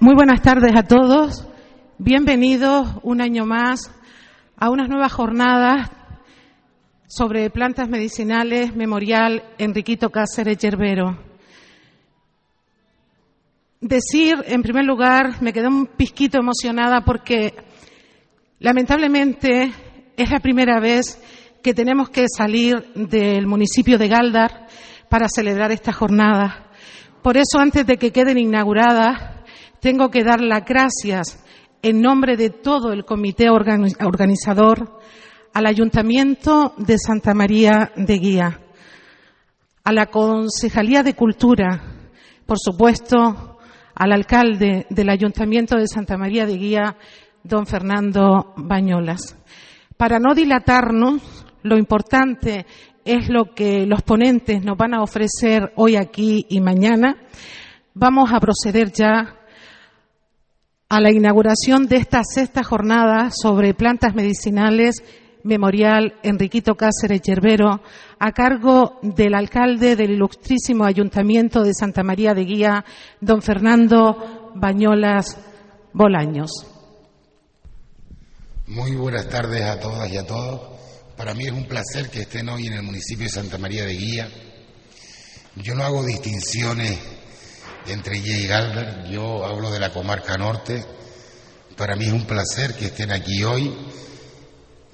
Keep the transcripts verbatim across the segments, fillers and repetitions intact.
Muy buenas tardes a todos. Bienvenidos un año más a unas nuevas jornadas sobre plantas medicinales, Memorial Enriquito Cáceres Yerbero. Decir, en primer lugar, me quedé un pizquito emocionada porque, lamentablemente, es la primera vez que tenemos que salir del municipio de Galdar para celebrar esta jornada. Por eso, antes de que queden inauguradas, tengo que dar las gracias en nombre de todo el comité organizador al Ayuntamiento de Santa María de Guía, a la Concejalía de Cultura, por supuesto, al alcalde del Ayuntamiento de Santa María de Guía, don Fernando Bañolas. Para no dilatarnos, lo importante es lo que los ponentes nos van a ofrecer hoy, aquí y mañana. Vamos a proceder ya a la inauguración de esta sexta jornada sobre plantas medicinales Memorial Enriquito Cáceres Yerbero, a cargo del alcalde del ilustrísimo Ayuntamiento de Santa María de Guía, don Fernando Bañolas Bolaños. Muy buenas tardes a todas y a todos. Para mí es un placer que estén hoy en el municipio de Santa María de Guía. Yo no hago distinciones entre Guía y Galdar, yo hablo de la Comarca Norte. Para mí es un placer que estén aquí hoy.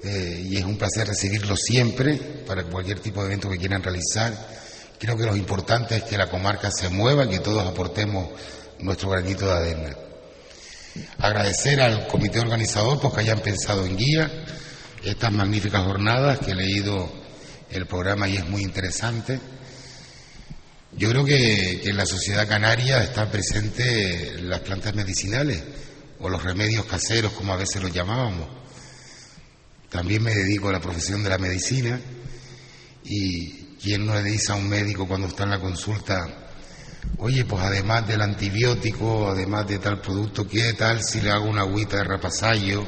Eh, y es un placer recibirlos siempre para cualquier tipo de evento que quieran realizar. Creo que lo importante es que la comarca se mueva, que todos aportemos nuestro granito de arena. Agradecer al comité organizador porque hayan pensado en Guía estas magníficas jornadas, que he leído el programa y es muy interesante. Yo creo que, que en la sociedad canaria están presentes las plantas medicinales o los remedios caseros, como a veces los llamábamos. También me dedico a la profesión de la medicina y ¿quién no le dice a un médico cuando está en la consulta, oye, pues además del antibiótico, además de tal producto, qué tal si le hago una agüita de rapasayo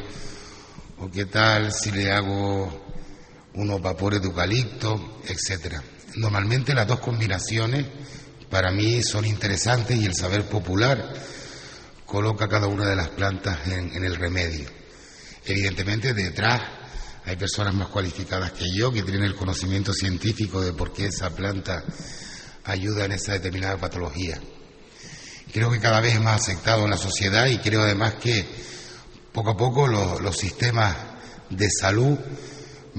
o qué tal si le hago unos vapores de eucalipto, etcétera? Normalmente las dos combinaciones para mí son interesantes y el saber popular coloca cada una de las plantas en, en el remedio. Evidentemente detrás hay personas más cualificadas que yo que tienen el conocimiento científico de por qué esa planta ayuda en esa determinada patología. Creo que cada vez es más aceptado en la sociedad y creo además que poco a poco los, los sistemas de salud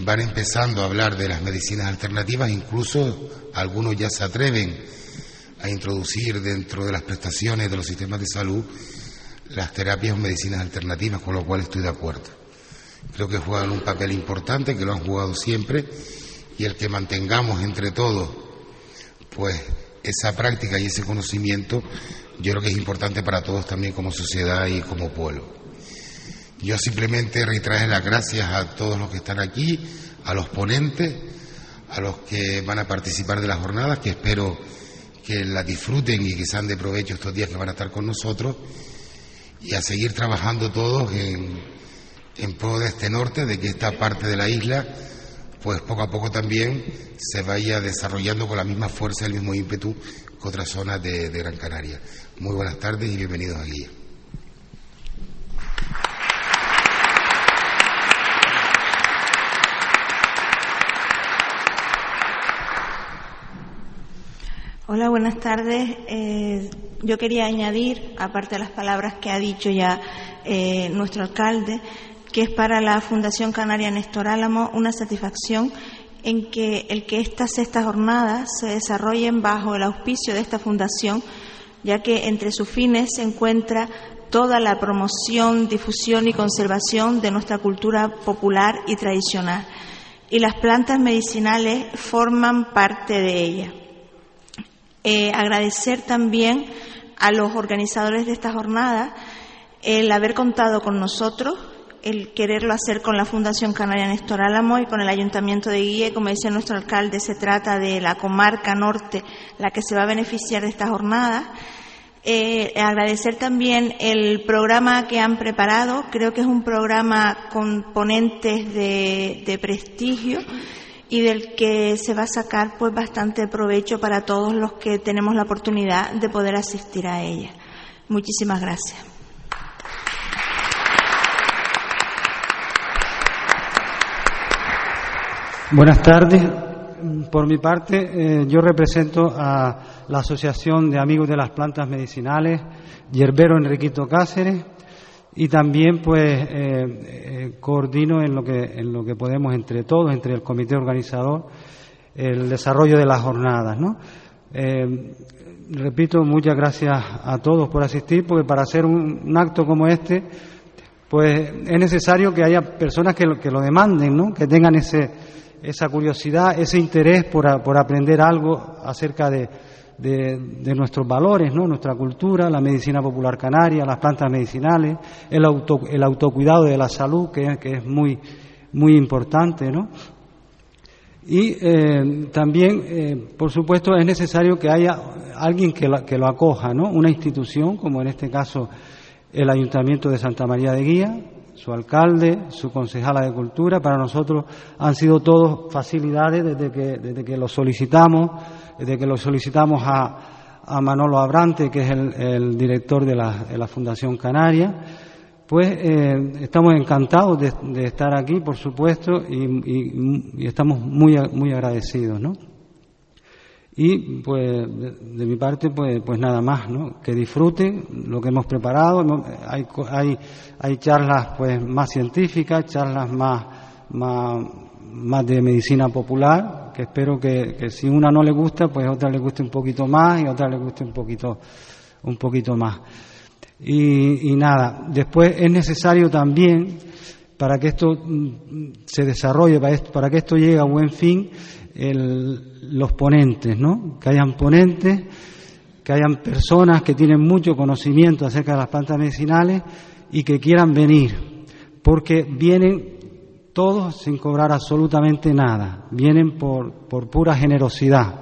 van empezando a hablar de las medicinas alternativas, incluso algunos ya se atreven a introducir dentro de las prestaciones de los sistemas de salud las terapias o medicinas alternativas, con lo cual estoy de acuerdo. Creo que juegan un papel importante, que lo han jugado siempre, y el que mantengamos entre todos pues esa práctica y ese conocimiento, yo creo que es importante para todos también como sociedad y como pueblo. Yo simplemente retraje las gracias a todos los que están aquí, a los ponentes, a los que van a participar de las jornadas, que espero que las disfruten y que sean de provecho estos días que van a estar con nosotros, y a seguir trabajando todos en en pro de este norte, de que esta parte de la isla pues poco a poco también se vaya desarrollando con la misma fuerza, el mismo ímpetu que otras zonas de, de Gran Canaria. Muy buenas tardes y bienvenidos a Guía. Hola, buenas tardes. Eh, yo quería añadir, aparte de las palabras que ha dicho ya eh, nuestro alcalde, que es para la Fundación Canaria Néstor Álamo una satisfacción en que el que estas sextas jornadas se desarrollen bajo el auspicio de esta fundación, ya que entre sus fines se encuentra toda la promoción, difusión y conservación de nuestra cultura popular y tradicional, y las plantas medicinales forman parte de ella. Eh, agradecer también a los organizadores de esta jornada el haber contado con nosotros, el quererlo hacer con la Fundación Canaria Néstor Álamo y con el Ayuntamiento de Guía. Como decía nuestro alcalde, se trata de la Comarca Norte la que se va a beneficiar de esta jornada. Eh, agradecer también el programa que han preparado. Creo que es un programa con ponentes de, de prestigio y del que se va a sacar pues bastante provecho para todos los que tenemos la oportunidad de poder asistir a ella. Muchísimas gracias. Buenas tardes. Por mi parte, eh, yo represento a la Asociación de Amigos de las Plantas Medicinales, Yerbero Enriquito Cáceres, y también pues eh, eh, coordino en lo que en lo que podemos entre todos, entre el comité organizador, el desarrollo de las jornadas, ¿no? Eh, repito, muchas gracias a todos por asistir, porque para hacer un, un acto como este, pues es necesario que haya personas que lo, que lo demanden, ¿no? Que tengan ese esa curiosidad, ese interés por, por aprender algo acerca de, de, de nuestros valores, ¿no? Nuestra cultura, la medicina popular canaria, las plantas medicinales, el, auto, el autocuidado de la salud, que es, que es muy, muy importante, ¿no? Y eh, también, eh, por supuesto, es necesario que haya alguien que lo, que lo acoja, ¿no? Una institución, como en este caso el Ayuntamiento de Santa María de Guía, su alcalde, su concejala de cultura. Para nosotros han sido todos facilidades desde que desde que lo solicitamos, desde que lo solicitamos a, a Manolo Abrante, que es el, el director de la, de la Fundación Canaria. Pues eh, estamos encantados de, de estar aquí, por supuesto, y, y, y estamos muy muy agradecidos, ¿no? Y pues de, de mi parte pues pues nada más, ¿no? Que disfruten lo que hemos preparado. Hay hay hay charlas pues más científicas, charlas más más más de medicina popular, que espero que, que si una no le gusta, pues a otra le guste un poquito más y a otra le guste un poquito un poquito más. Y, y nada, después es necesario también, para que esto se desarrolle, para, esto, para que esto llegue a buen fin, el, los ponentes, ¿no? Que hayan ponentes, que hayan personas que tienen mucho conocimiento acerca de las plantas medicinales y que quieran venir, porque vienen todos sin cobrar absolutamente nada, vienen por, por pura generosidad,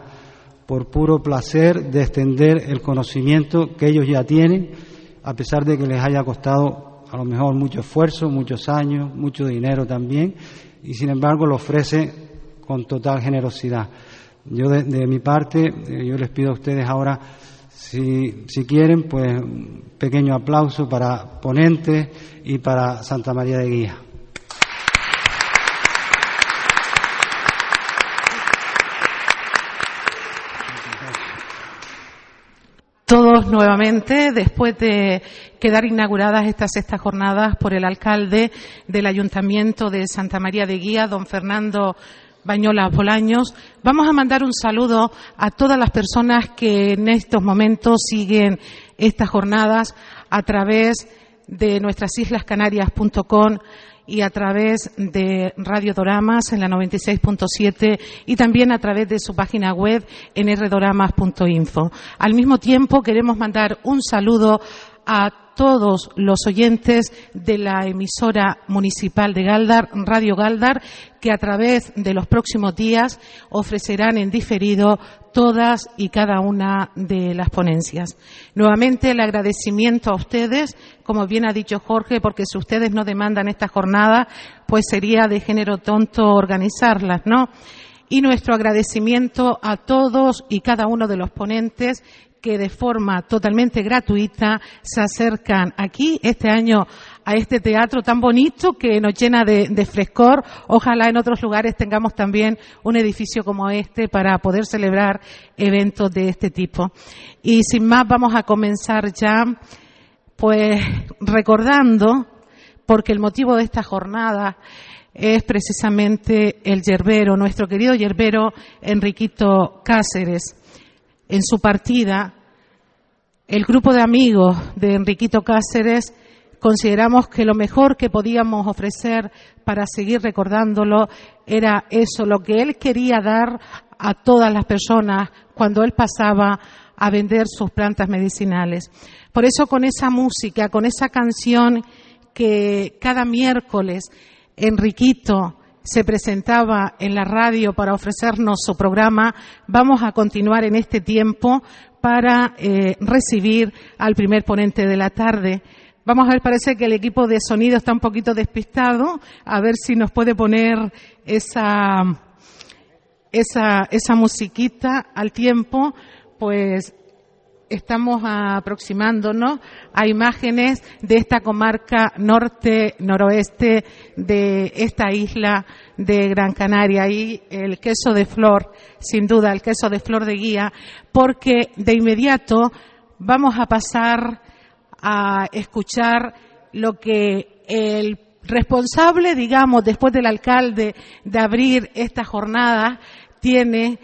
por puro placer de extender el conocimiento que ellos ya tienen, a pesar de que les haya costado a lo mejor mucho esfuerzo, muchos años, mucho dinero también, y sin embargo lo ofrece con total generosidad. Yo de, de mi parte, yo les pido a ustedes ahora, si, si quieren, pues un pequeño aplauso para ponentes y para Santa María de Guía. Todos nuevamente, después de quedar inauguradas estas sextas jornadas por el alcalde del Ayuntamiento de Santa María de Guía, don Fernando Bañolas Bolaños, vamos a mandar un saludo a todas las personas que en estos momentos siguen estas jornadas a través de nuestras islas canarias punto com y a través de Radio Doramas en la noventa y seis punto siete y también a través de su página web en r doramas punto info. Al mismo tiempo queremos mandar un saludo a todos los oyentes de la emisora municipal de Galdar, Radio Galdar, que a través de los próximos días ofrecerán en diferido todas y cada una de las ponencias. Nuevamente el agradecimiento a ustedes, como bien ha dicho Jorge, porque si ustedes no demandan esta jornada, pues sería de género tonto organizarlas, ¿no? Y nuestro agradecimiento a todos y cada uno de los ponentes que de forma totalmente gratuita se acercan aquí este año a este teatro tan bonito que nos llena de, de frescor. Ojalá en otros lugares tengamos también un edificio como este para poder celebrar eventos de este tipo. Y sin más, vamos a comenzar ya pues recordando, porque el motivo de esta jornada es precisamente el yerbero, nuestro querido yerbero Enriquito Cáceres. En su partida, el grupo de amigos de Enriquito Cáceres consideramos que lo mejor que podíamos ofrecer para seguir recordándolo era eso, lo que él quería dar a todas las personas cuando él pasaba a vender sus plantas medicinales. Por eso con esa música, con esa canción que cada miércoles Enriquito se presentaba en la radio para ofrecernos su programa, vamos a continuar en este tiempo para eh, recibir al primer ponente de la tarde. Vamos a ver, parece que el equipo de sonido está un poquito despistado, a ver si nos puede poner esa esa esa musiquita al tiempo, pues estamos aproximándonos a imágenes de esta comarca norte-noroeste de esta isla de Gran Canaria y el queso de flor, sin duda, el queso de flor de Guía, porque de inmediato vamos a pasar a escuchar lo que el responsable, digamos, después del alcalde de abrir esta jornada, tiene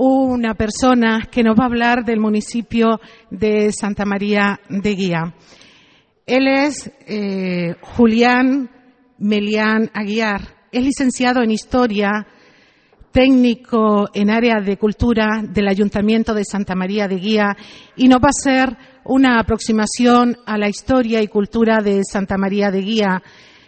una persona que nos va a hablar del municipio de Santa María de Guía. Él es eh, Julián Melián Aguiar. Es licenciado en Historia, técnico en área de Cultura del Ayuntamiento de Santa María de Guía y nos va a hacer una aproximación a la historia y cultura de Santa María de Guía.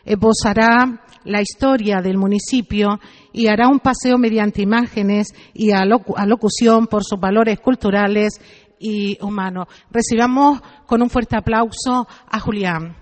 Esbozará la historia del municipio y hará un paseo mediante imágenes y alocución por sus valores culturales y humanos. Recibamos con un fuerte aplauso a Julián.